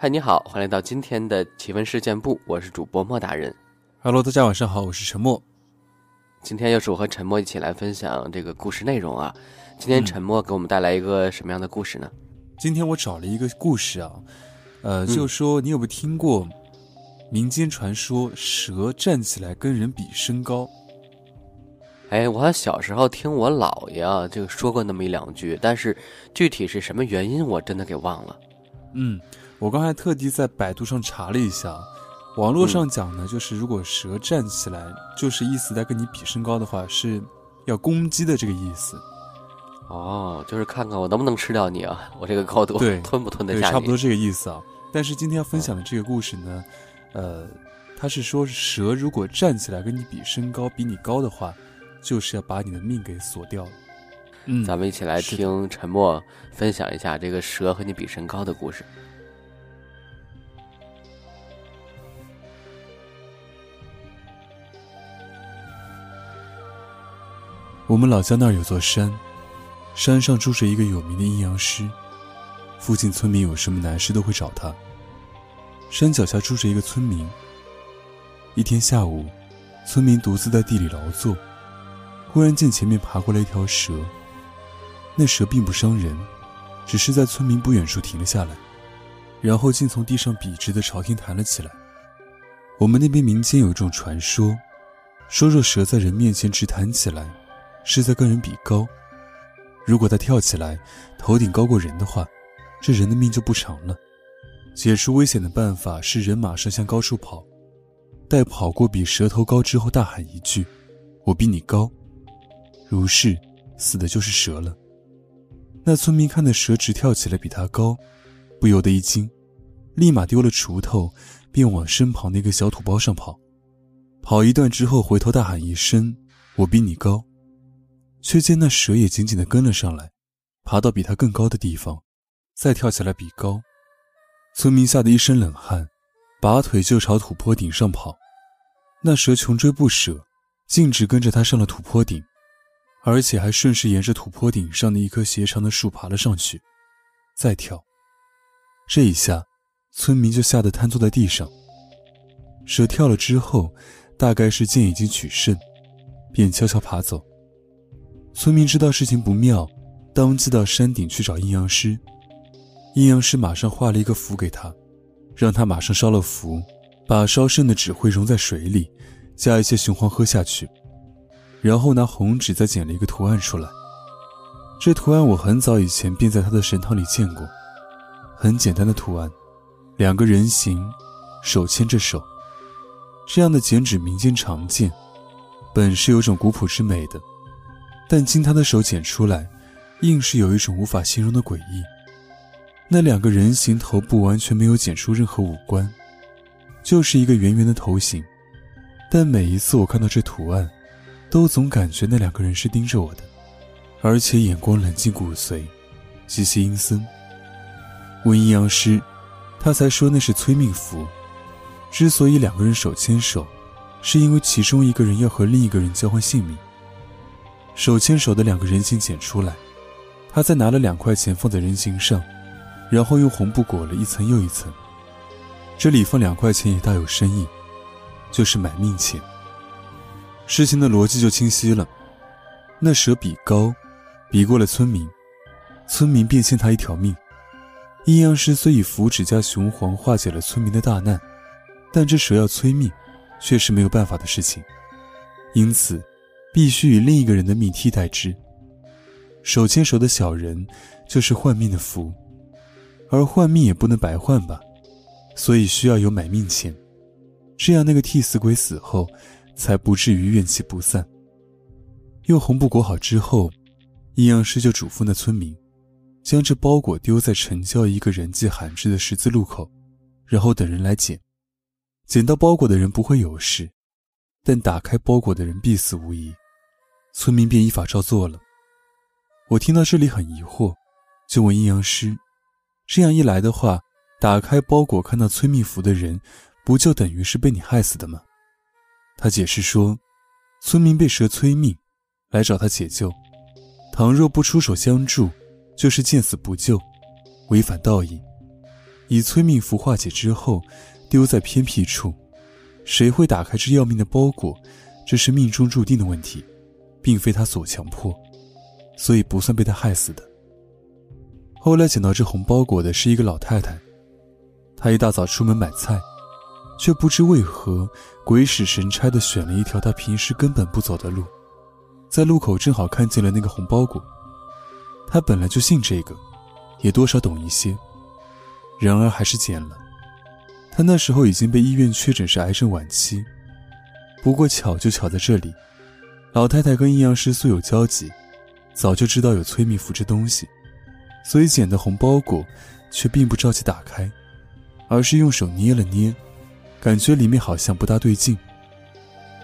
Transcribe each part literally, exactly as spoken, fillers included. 嗨，你好，欢迎来到今天的奇闻事件部，我是主播莫大人。Hello， 大家晚上好，我是陈默。今天又是我和陈默一起来分享这个故事内容啊。今天陈默给我们带来一个什么样的故事呢？嗯、今天我找了一个故事啊，呃，就说你有没有听过民间传说蛇站起来跟人比身高？哎，我还小时候听我姥爷啊，这个说过那么一两句，但是具体是什么原因，我真的给忘了。嗯，我刚才特地在百度上查了一下，网络上讲呢，嗯、就是如果蛇站起来，就是意思在跟你比身高的话，是要攻击的这个意思。哦，就是看看我能不能吃掉你啊，我这个高度吞不吞得下你？对，差不多这个意思啊。但是今天要分享的这个故事呢，嗯、呃，它是说蛇如果站起来跟你比身高，比你高的话，就是要把你的命给锁掉了。嗯，咱们一起来听陈默分享一下这个蛇和你比身高的故事。我们老家那儿有座山，山上住着一个有名的阴阳师，附近村民有什么难事都会找他。山脚下住着一个村民，一天下午，村民独自在地里劳作，忽然见前面爬过来一条蛇，那蛇并不伤人，只是在村民不远处停了下来，然后竟从地上笔直地朝天弹了起来。我们那边民间有一种传说，说若蛇在人面前直弹起来，是在跟人比高，如果它跳起来头顶高过人的话，这人的命就不长了。解除危险的办法是人马上向高处跑，待跑过比蛇头高之后，大喊一句，我比你高，如是，死的就是蛇了。那村民看的蛇直跳起来比他高，不由得一惊，立马丢了锄头，便往身旁那个小土包上跑。跑一段之后，回头大喊一声，我比你高，却见那蛇也紧紧地跟了上来，爬到比他更高的地方，再跳起来比高。村民吓得一身冷汗，拔腿就朝土坡顶上跑。那蛇穷追不舍，径直跟着他上了土坡顶，而且还顺势沿着土坡顶上的一棵斜长的树爬了上去，再跳。这一下，村民就吓得瘫坐在地上。蛇跳了之后，大概是见已经取胜，便悄悄爬走。村民知道事情不妙，当即到山顶去找阴阳师。阴阳师马上画了一个符给他，让他马上烧了符，把烧剩的纸灰溶在水里，加一些雄黄喝下去，然后拿红纸再剪了一个图案出来。这图案我很早以前便在他的神堂里见过，很简单的图案，两个人形，手牵着手。这样的剪纸民间常见，本是有种古朴之美的，但经他的手剪出来，硬是有一种无法形容的诡异。那两个人形头部完全没有剪出任何五官，就是一个圆圆的头形，但每一次我看到这图案，都总感觉那两个人是盯着我的，而且眼光冷静骨髓，极其阴森。问阴阳师，他才说那是催命符，之所以两个人手牵手，是因为其中一个人要和另一个人交换性命。手牵手的两个人形剪出来，他再拿了两块钱放在人形上，然后用红布裹了一层又一层。这里放两块钱也大有深意，就是买命钱。事情的逻辑就清晰了，那蛇比高，比过了村民，村民便欠他一条命。阴阳师虽以符纸加雄黄化解了村民的大难，但这蛇要催命，却是没有办法的事情，因此必须以另一个人的命替代之。手牵手的小人就是换命的符，而换命也不能白换吧，所以需要有买命钱，这样那个替死鬼死后才不至于怨气不散。用红布裹好之后，阴阳师就嘱咐那村民，将这包裹丢在城郊一个人迹罕至的十字路口，然后等人来捡。捡到包裹的人不会有事，但打开包裹的人必死无疑。村民便依法照做了。我听到这里很疑惑，就问阴阳师，这样一来的话，打开包裹看到催命符的人，不就等于是被你害死的吗？他解释说，村民被蛇催命，来找他解救，倘若不出手相助，就是见死不救，违反道义。以催命符化解之后，丢在偏僻处。谁会打开这要命的包裹，这是命中注定的问题，并非他所强迫，所以不算被他害死的。后来捡到这红包裹的是一个老太太，她一大早出门买菜，却不知为何鬼使神差地选了一条她平时根本不走的路，在路口正好看见了那个红包裹。她本来就信这个，也多少懂一些，然而还是捡了。他那时候已经被医院确诊是癌症晚期，不过巧就巧在这里，老太太跟阴阳师素有交集，早就知道有催命符这东西，所以捡的红包裹却并不着急打开，而是用手捏了捏，感觉里面好像不大对劲。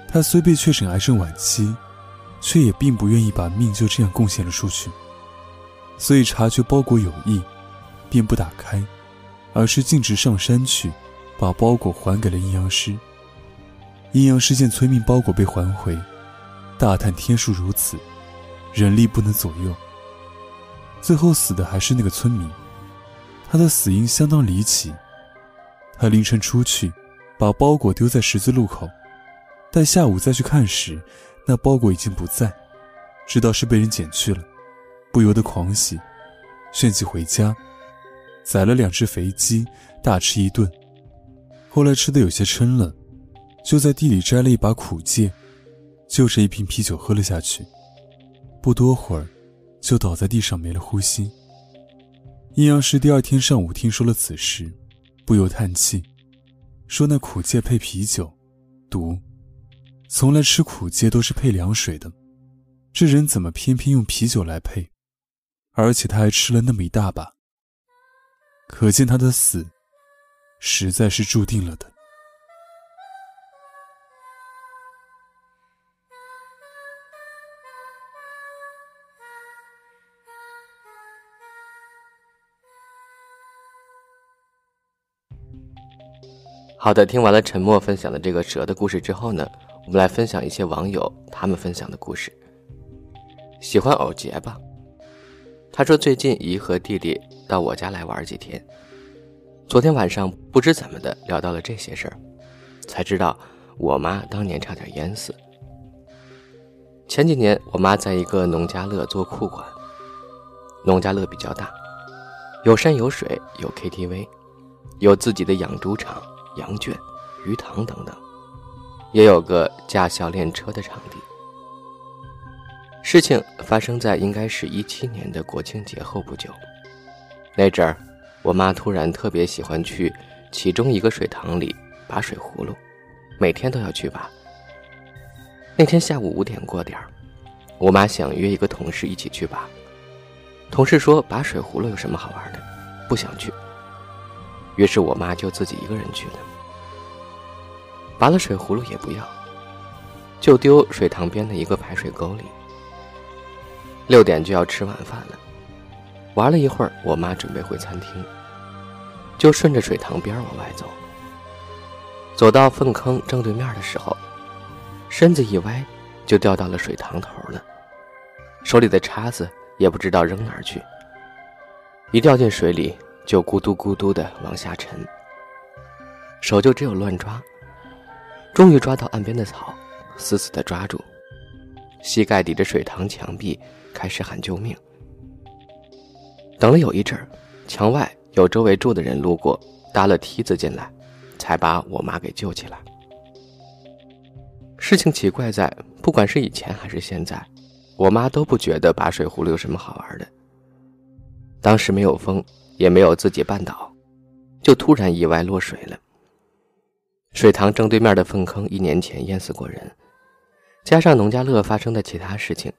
他虽被确诊癌症晚期，却也并不愿意把命就这样贡献了出去，所以察觉包裹有异，便不打开，而是径直上山去，把包裹还给了阴阳师。阴阳师见催命包裹被还回，大叹天数如此，人力不能左右。最后死的还是那个村民，他的死因相当离奇。他凌晨出去，把包裹丢在十字路口，待下午再去看时，那包裹已经不在，知道是被人捡去了，不由得狂喜，炫技回家，宰了两只肥鸡，大吃一顿。后来吃得有些撑了，就在地里摘了一把苦芥，就着一瓶啤酒喝了下去，不多会儿就倒在地上没了呼吸。阴阳师第二天上午听说了此事，不由叹气，说那苦芥配啤酒毒，从来吃苦芥都是配凉水的，这人怎么偏偏用啤酒来配，而且他还吃了那么一大把，可见他的死实在是注定了的。好的，听完了陈默分享的这个蛇的故事之后呢，我们来分享一些网友他们分享的故事。喜欢偶杰吧，他说最近姨和弟弟到我家来玩几天，昨天晚上不知怎么的聊到了这些事儿，才知道我妈当年差点淹死。前几年我妈在一个农家乐做库管，农家乐比较大，有山有水，有 K T V， 有自己的养猪场、羊圈、鱼塘等等，也有个驾校练车的场地。事情发生在应该是十七年的国庆节后不久，那阵儿我妈突然特别喜欢去其中一个水塘里拔水葫芦，每天都要去拔。那天下午五点过点儿，我妈想约一个同事一起去拔，同事说拔水葫芦有什么好玩的，不想去，于是我妈就自己一个人去了。拔了水葫芦也不要，就丢水塘边的一个排水沟里。六点就要吃晚饭了，玩了一会儿，我妈准备回餐厅，就顺着水塘边往外走。走到粪坑正对面的时候，身子一歪就掉到了水塘头了，手里的叉子也不知道扔哪儿去，一掉进水里就咕嘟咕嘟地往下沉，手就只有乱抓，终于抓到岸边的草，死死地抓住，膝盖抵着水塘墙壁开始喊救命。等了有一阵儿，墙外有周围住的人路过，搭了梯子进来，才把我妈给救起来。事情奇怪在，不管是以前还是现在，我妈都不觉得拔水葫芦有什么好玩的。当时没有风，也没有自己绊倒，就突然意外落水了。水塘正对面的粪坑一年前淹死过人，加上农家乐发生的其他事情，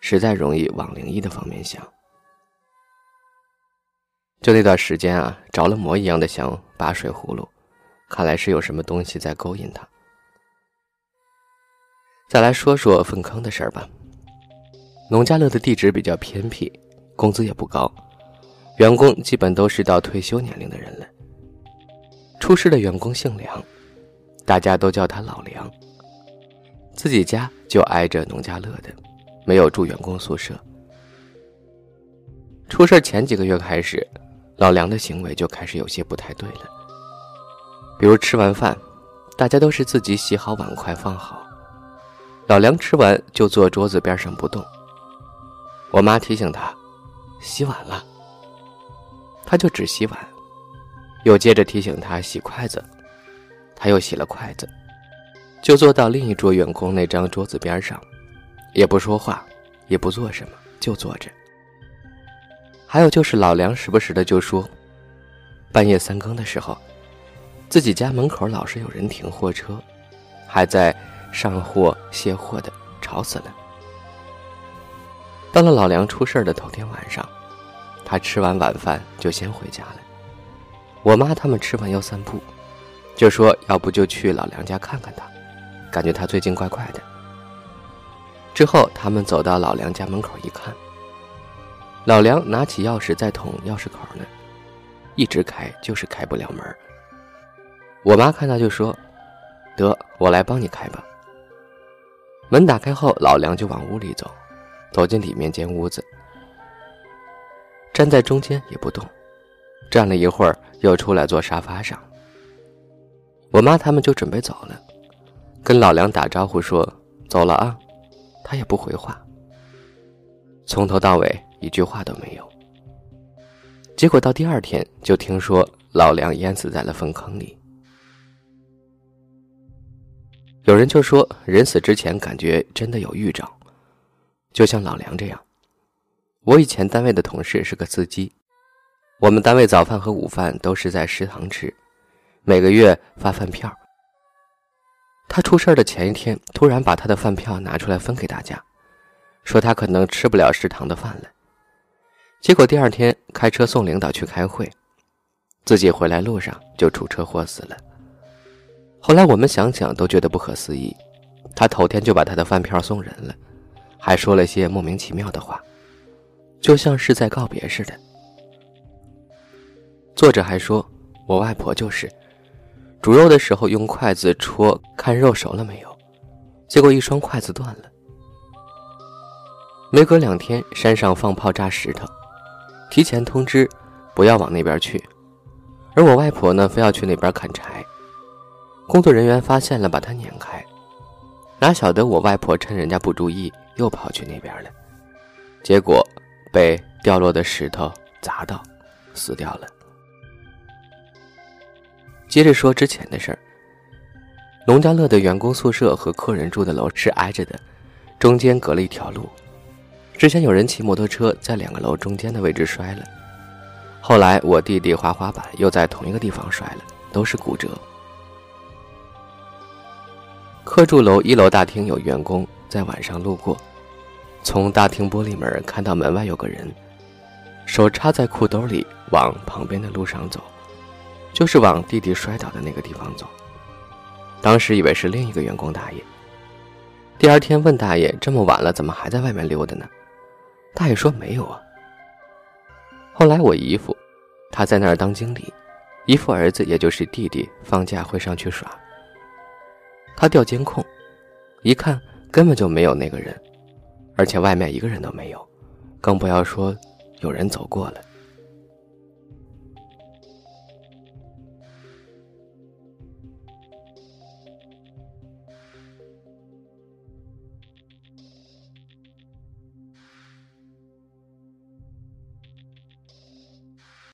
实在容易往灵异的方面想。就那段时间啊，着了魔一样的想拔水葫芦，看来是有什么东西在勾引他。再来说说粪坑的事儿吧。农家乐的地址比较偏僻，工资也不高，员工基本都是到退休年龄的人了。出事的员工姓梁，大家都叫他老梁。自己家就挨着农家乐的，没有住员工宿舍。出事前几个月开始，老梁的行为就开始有些不太对了。比如吃完饭，大家都是自己洗好碗筷放好，老梁吃完就坐桌子边上不动。我妈提醒他洗碗了，他就只洗碗，又接着提醒他洗筷子，他又洗了筷子，就坐到另一桌员工那张桌子边上，也不说话，也不做什么，就坐着。还有就是老梁时不时的就说，半夜三更的时候，自己家门口老是有人停货车，还在上货卸货的，吵死了。到了老梁出事的头天晚上，他吃完晚饭就先回家了。我妈他们吃完要散步，就说要不就去老梁家看看他，感觉他最近怪怪的。之后他们走到老梁家门口一看，老梁拿起钥匙在捅钥匙口呢，一直开就是开不了门。我妈看他就说，得，我来帮你开吧。门打开后，老梁就往屋里走，走进里面间屋子，站在中间也不动，站了一会儿又出来坐沙发上。我妈他们就准备走了，跟老梁打招呼说走了啊，他也不回话，从头到尾一句话都没有。结果到第二天就听说老梁淹死在了粪坑里。有人就说，人死之前感觉真的有预兆，就像老梁这样。我以前单位的同事是个司机，我们单位早饭和午饭都是在食堂吃，每个月发饭票。他出事的前一天突然把他的饭票拿出来分给大家，说他可能吃不了食堂的饭了。结果第二天开车送领导去开会，自己回来路上就出车祸死了。后来我们想想都觉得不可思议，他头天就把他的饭票送人了，还说了些莫名其妙的话，就像是在告别似的。作者还说，我外婆就是煮肉的时候用筷子戳看肉熟了没有，结果一双筷子断了。没隔两天山上放炮炸石头，提前通知不要往那边去，而我外婆呢非要去那边砍柴，工作人员发现了把她撵开，哪晓得我外婆趁人家不注意又跑去那边了，结果被掉落的石头砸到死掉了。接着说之前的事儿，农家乐的员工宿舍和客人住的楼是挨着的，中间隔了一条路。之前有人骑摩托车在两个楼中间的位置摔了，后来我弟弟滑滑板又在同一个地方摔了，都是骨折。客住楼一楼大厅有员工在晚上路过，从大厅玻璃门看到门外有个人，手插在裤兜里往旁边的路上走，就是往弟弟摔倒的那个地方走。当时以为是另一个员工大爷，第二天问大爷这么晚了怎么还在外面溜达呢，大爷说没有啊。后来我姨父他在那儿当经理，姨父儿子也就是弟弟放假会上去耍，他调监控一看根本就没有那个人，而且外面一个人都没有，更不要说有人走过了。